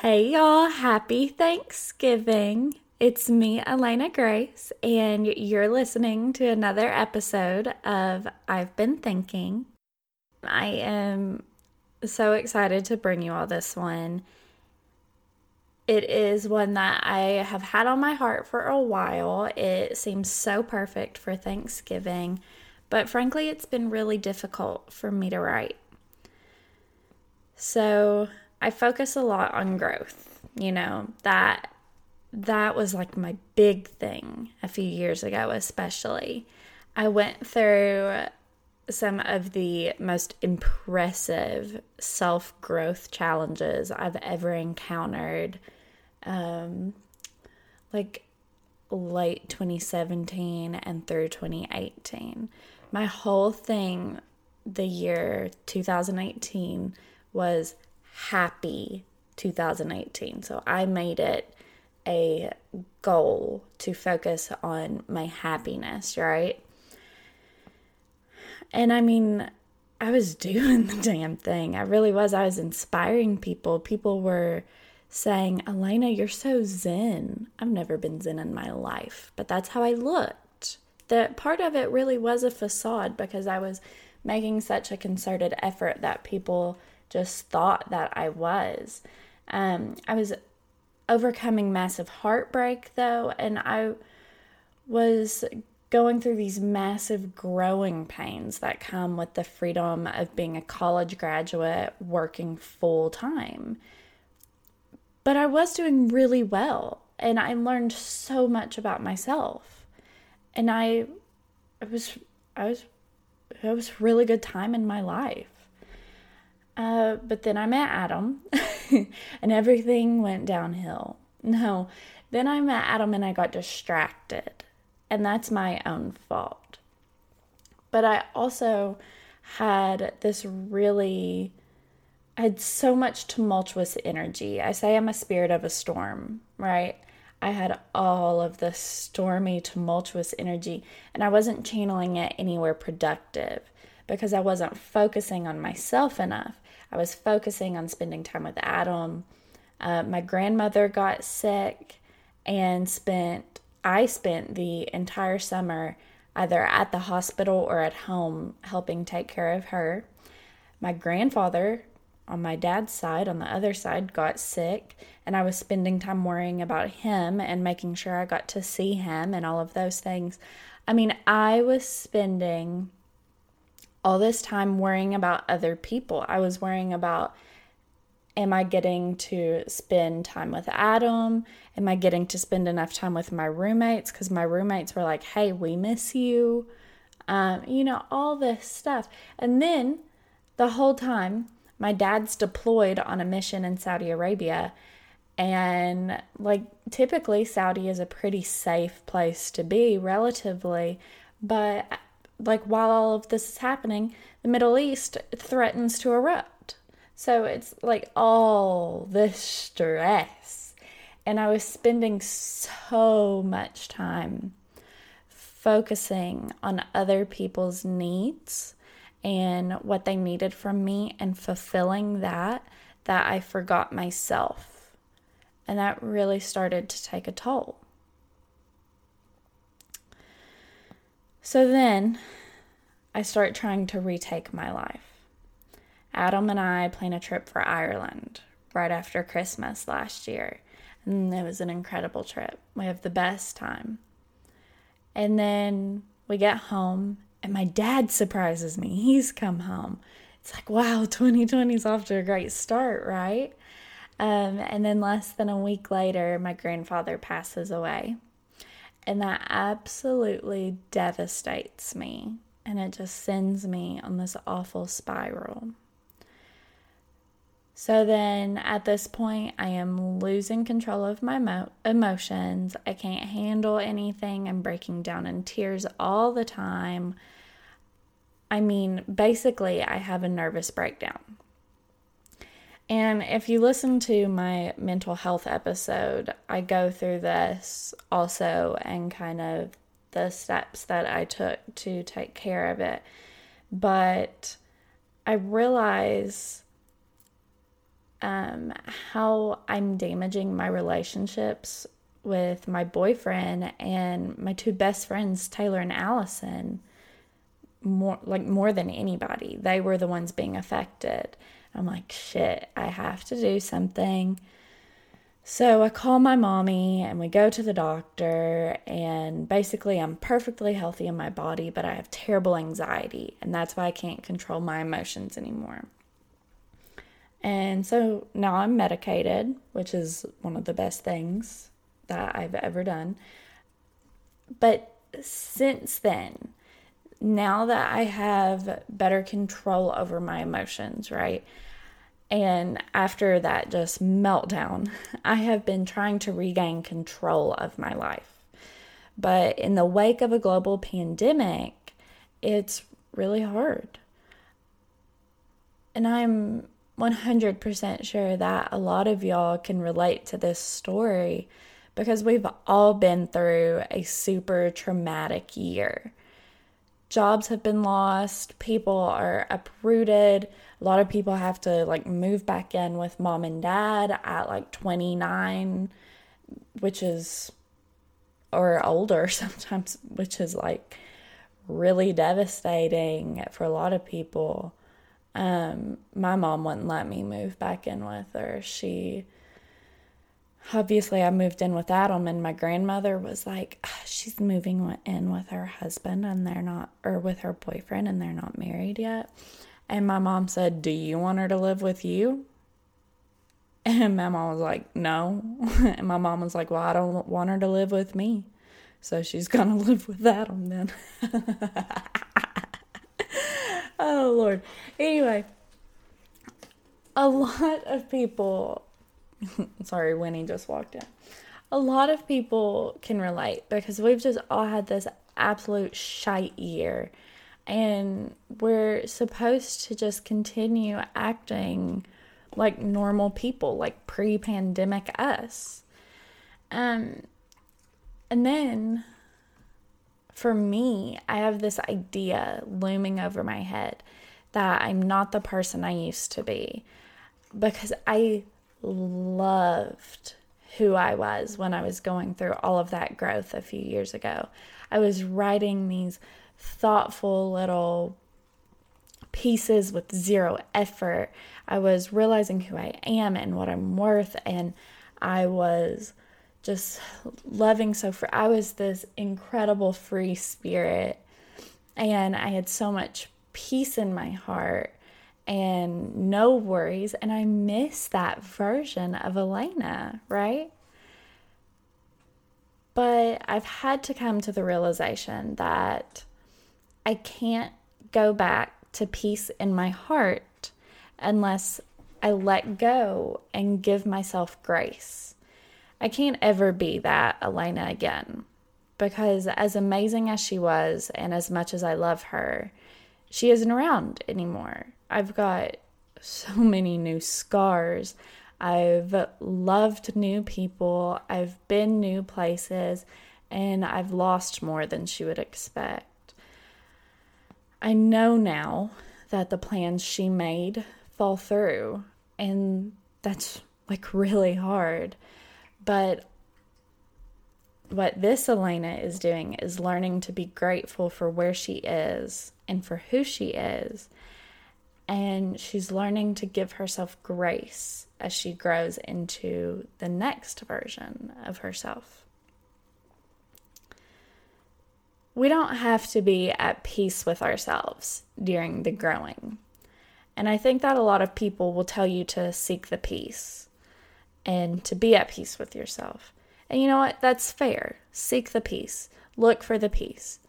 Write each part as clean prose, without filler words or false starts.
Hey y'all, happy Thanksgiving. It's me, Elena Grace, and you're listening to another episode of I've Been Thinking. I am so excited to bring you all this one. It is one that I have had on my heart for a while. It seems so perfect for Thanksgiving, but frankly, it's been really difficult for me to write. So I focus a lot on growth, that was like my big thing a few years ago, especially. I went through some of the most impressive self-growth challenges I've ever encountered, like late 2017 and through 2018. My whole thing the year 2018 was happy 2018. So I made it a goal to focus on my happiness, right? And I mean, I was doing the damn thing. I really was. I was inspiring people. People were saying, Elena, you're so zen. I've never been zen in my life, but that's how I looked. That part of it really was a facade because I was making such a concerted effort that people just thought that I was. I was overcoming massive heartbreak though, and I was going through these massive growing pains that come with the freedom of being a college graduate working full time. But I was doing really well, and I learned so much about myself. And it was a really good time in my life. But then I met Adam and everything went downhill. No, then I met Adam and I got distracted, and that's my own fault. But I also had so much tumultuous energy. I say I'm a spirit of a storm, right? I had all of this stormy, tumultuous energy, and I wasn't channeling it anywhere productive because I wasn't focusing on myself enough. I was focusing on spending time with Adam. My grandmother got sick, and I spent the entire summer either at the hospital or at home helping take care of her. My grandfather on my dad's side, on the other side, got sick, and I was spending time worrying about him and making sure I got to see him and all of those things. I mean, I was spending all this time worrying about other people. I was worrying about, am I getting to spend time with Adam? Am I getting to spend enough time with my roommates? Because my roommates were like, hey, we miss you. all this stuff. And then the whole time, my dad's deployed on a mission in Saudi Arabia. And typically Saudi is a pretty safe place to be relatively, but while all of this is happening, the Middle East threatens to erupt. So it's all this stress. And I was spending so much time focusing on other people's needs and what they needed from me and fulfilling that I forgot myself. And that really started to take a toll. So then I start trying to retake my life. Adam and I planned a trip for Ireland right after Christmas last year. And it was an incredible trip. We have the best time. And then we get home and my dad surprises me. He's come home. It's wow, 2020's off to a great start, right? And then less than a week later, my grandfather passes away. And that absolutely devastates me. And it just sends me on this awful spiral. So then at this point, I am losing control of my emotions. I can't handle anything. I'm breaking down in tears all the time. Basically, I have a nervous breakdown. And if you listen to my mental health episode, I go through this also and kind of the steps that I took to take care of it. But I realize how I'm damaging my relationships with my boyfriend and my two best friends, Taylor and Allison, more than anybody. They were the ones being affected. I'm shit, I have to do something. So I call my mommy and we go to the doctor, and basically I'm perfectly healthy in my body, but I have terrible anxiety, and that's why I can't control my emotions anymore. And so now I'm medicated, which is one of the best things that I've ever done. But since then, now that I have better control over my emotions, right? And after that just meltdown, I have been trying to regain control of my life. But in the wake of a global pandemic, it's really hard. And I'm 100% sure that a lot of y'all can relate to this story because we've all been through a super traumatic year. Jobs have been lost, people are uprooted, a lot of people have to move back in with mom and dad at 29, which is, or older sometimes, which is really devastating for a lot of people. My mom wouldn't let me move back in with her. Obviously, I moved in with Adam, and my grandmother was she's moving in with her husband, and they're not, or with her boyfriend, and they're not married yet. And my mom said, "Do you want her to live with you?" And my mom was "No." And my mom was "Well, I don't want her to live with me. So she's going to live with Adam then." Oh, Lord. Anyway, a lot of people... Sorry, Winnie just walked in. A lot of people can relate because we've just all had this absolute shite year, and we're supposed to just continue acting like normal people, like pre-pandemic us. And then for me, I have this idea looming over my head that I'm not the person I used to be because I loved who I was when I was going through all of that growth a few years ago. I was writing these thoughtful little pieces with zero effort. I was realizing who I am and what I'm worth, and I was just loving I was this incredible free spirit, and I had so much peace in my heart and no worries, and I miss that version of Elena, right? But I've had to come to the realization that I can't go back to peace in my heart unless I let go and give myself grace. I can't ever be that Elena again, because as amazing as she was and as much as I love her, she isn't around anymore. I've got so many new scars. I've loved new people. I've been new places, and I've lost more than she would expect. I know now that the plans she made fall through, and that's like really hard. But what this Elena is doing is learning to be grateful for where she is and for who she is. And she's learning to give herself grace as she grows into the next version of herself. We don't have to be at peace with ourselves during the growing. And I think that a lot of people will tell you to seek the peace and to be at peace with yourself. And you know what? That's fair. Seek the peace. Look for the peace.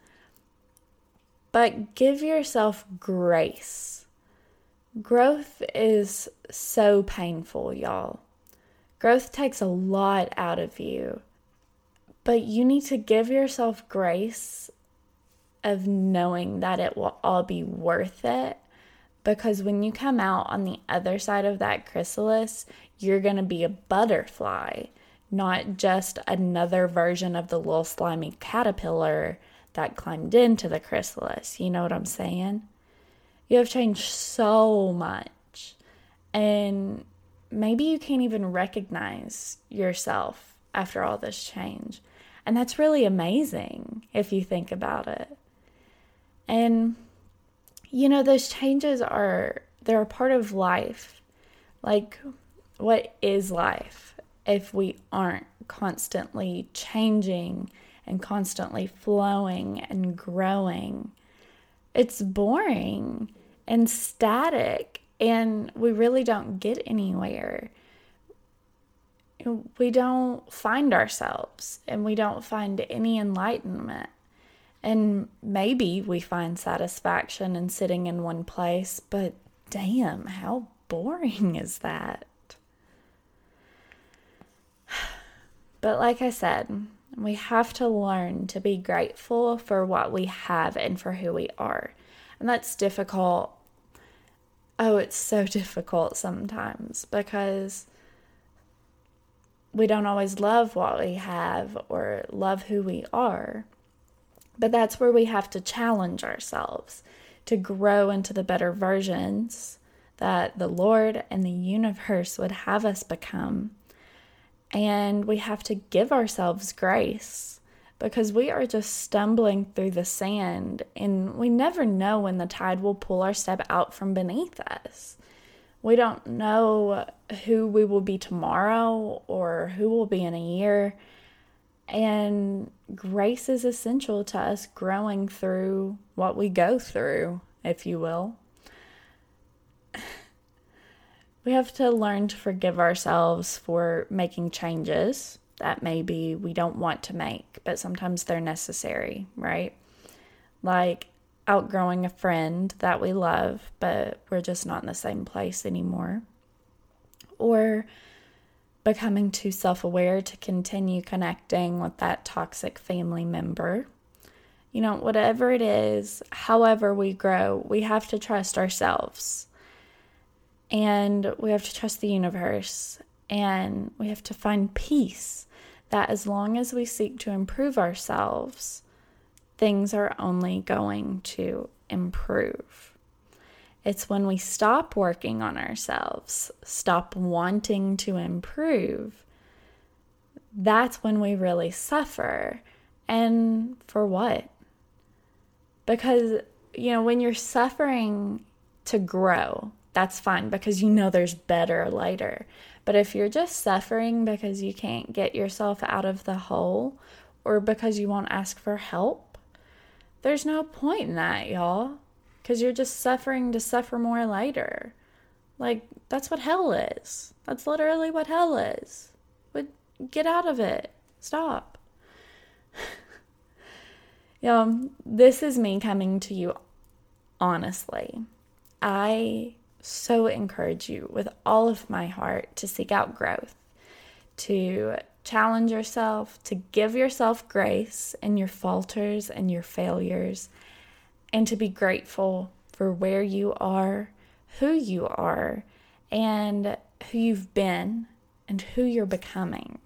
But give yourself grace. Growth is so painful, y'all. Growth takes a lot out of you. But you need to give yourself grace of knowing that it will all be worth it. Because when you come out on the other side of that chrysalis, you're going to be a butterfly, not just another version of the little slimy caterpillar that climbed into the chrysalis. You know what I'm saying? You have changed so much, and maybe you can't even recognize yourself after all this change. And that's really amazing if you think about it. And, you know, those changes are, they're a part of life. Like, what is life if we aren't constantly changing and constantly flowing and growing? It's boring and static, and we really don't get anywhere. We don't find ourselves, and we don't find any enlightenment. And maybe we find satisfaction in sitting in one place, but damn, how boring is that? But like I said, we have to learn to be grateful for what we have and for who we are. And that's difficult. Oh, it's so difficult sometimes because we don't always love what we have or love who we are. But that's where we have to challenge ourselves to grow into the better versions that the Lord and the universe would have us become. And we have to give ourselves grace because we are just stumbling through the sand, and we never know when the tide will pull our step out from beneath us. We don't know who we will be tomorrow or who will be in a year. And grace is essential to us growing through what we go through, if you will. We have to learn to forgive ourselves for making changes that maybe we don't want to make, but sometimes they're necessary, right? Like outgrowing a friend that we love, but we're just not in the same place anymore. Or becoming too self-aware to continue connecting with that toxic family member. You know, whatever it is, however we grow, we have to trust ourselves. And we have to trust the universe, and we have to find peace that as long as we seek to improve ourselves, things are only going to improve. It's when we stop working on ourselves, stop wanting to improve, that's when we really suffer. And for what? Because, you know, when you're suffering to grow, that's fine because you know there's better later. But if you're just suffering because you can't get yourself out of the hole or because you won't ask for help, there's no point in that, y'all, because you're just suffering to suffer more later. Like, that's what hell is. That's literally what hell is. But get out of it. Stop. Y'all, this is me coming to you honestly. I so encourage you with all of my heart to seek out growth, to challenge yourself, to give yourself grace in your falters and your failures, and to be grateful for where you are, who you are, and who you've been, and who you're becoming.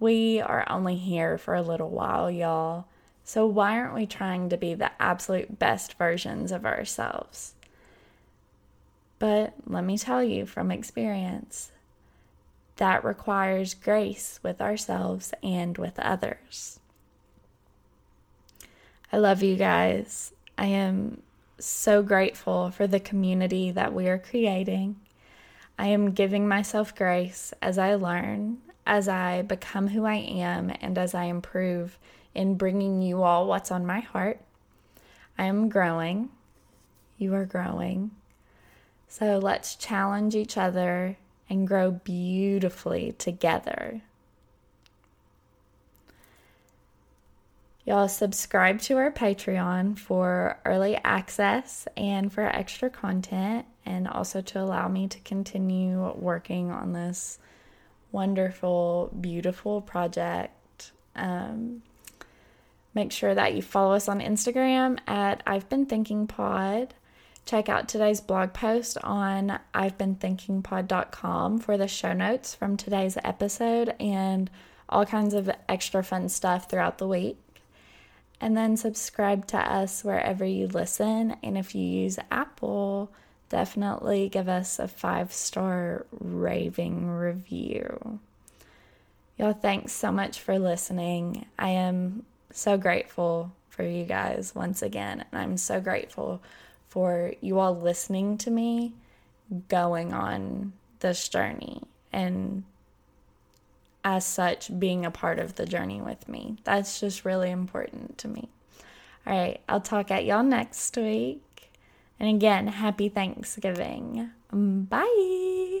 We are only here for a little while, y'all, so why aren't we trying to be the absolute best versions of ourselves? But let me tell you from experience, that requires grace with ourselves and with others. I love you guys. I am so grateful for the community that we are creating. I am giving myself grace as I learn, as I become who I am, and as I improve in bringing you all what's on my heart. I am growing. You are growing. So let's challenge each other and grow beautifully together. Y'all, subscribe to our Patreon for early access and for extra content, and also to allow me to continue working on this wonderful, beautiful project. Make sure that you follow us on Instagram at I've Been Thinking Pod. Check out today's blog post on I've Been Thinking Pod.com for the show notes from today's episode and all kinds of extra fun stuff throughout the week. And then subscribe to us wherever you listen. And if you use Apple, definitely give us a 5-star raving review. Y'all, thanks so much for listening. I am so grateful for you guys once again. And I'm so grateful for you all listening to me going on this journey, and as such being a part of the journey with me. That's just really important to me. All right, I'll talk at y'all next week. And again, happy Thanksgiving. Bye.